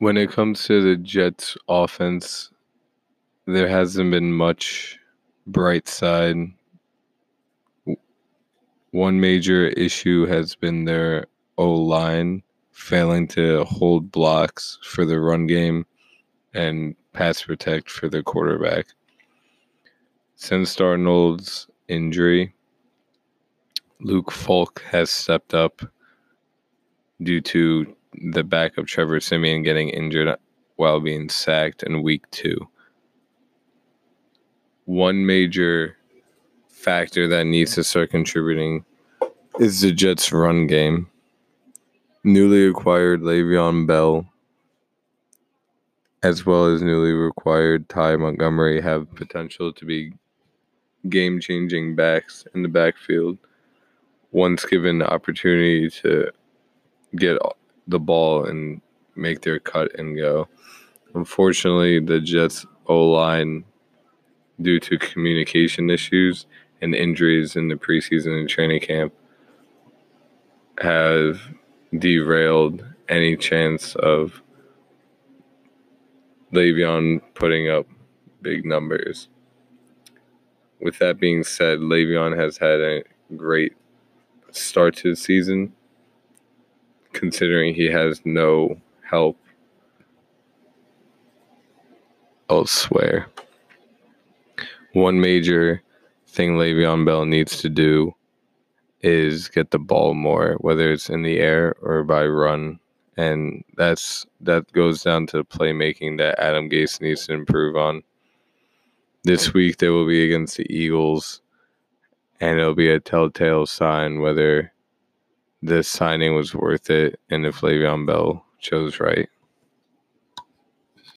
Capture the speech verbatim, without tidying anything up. When it comes to the Jets' offense, there hasn't been much bright side. One major issue has been their O-line failing to hold blocks for the run game and pass protect for their quarterback. Since Darnold's injury, Luke Falk has stepped up due to the backup Trevor Simeon getting injured while being sacked in week two. One major factor that needs to start contributing is the Jets' run game. Newly acquired Le'Veon Bell, as well as newly acquired Ty Montgomery, have potential to be game-changing backs in the backfield once given the opportunity to get the ball and make their cut and go. Unfortunately, the Jets' O-line, due to communication issues and injuries in the preseason and training camp, have derailed any chance of Le'Veon putting up big numbers. With that being said, Le'Veon has had a great start to the season, considering he has no help elsewhere. One major thing Le'Veon Bell needs to do is get the ball more, whether it's in the air or by run, and that's that goes down to the playmaking that Adam Gase needs to improve on. This week they will be against the Eagles, and it'll be a telltale sign whether this signing was worth it and if Le'Veon Bell chose right.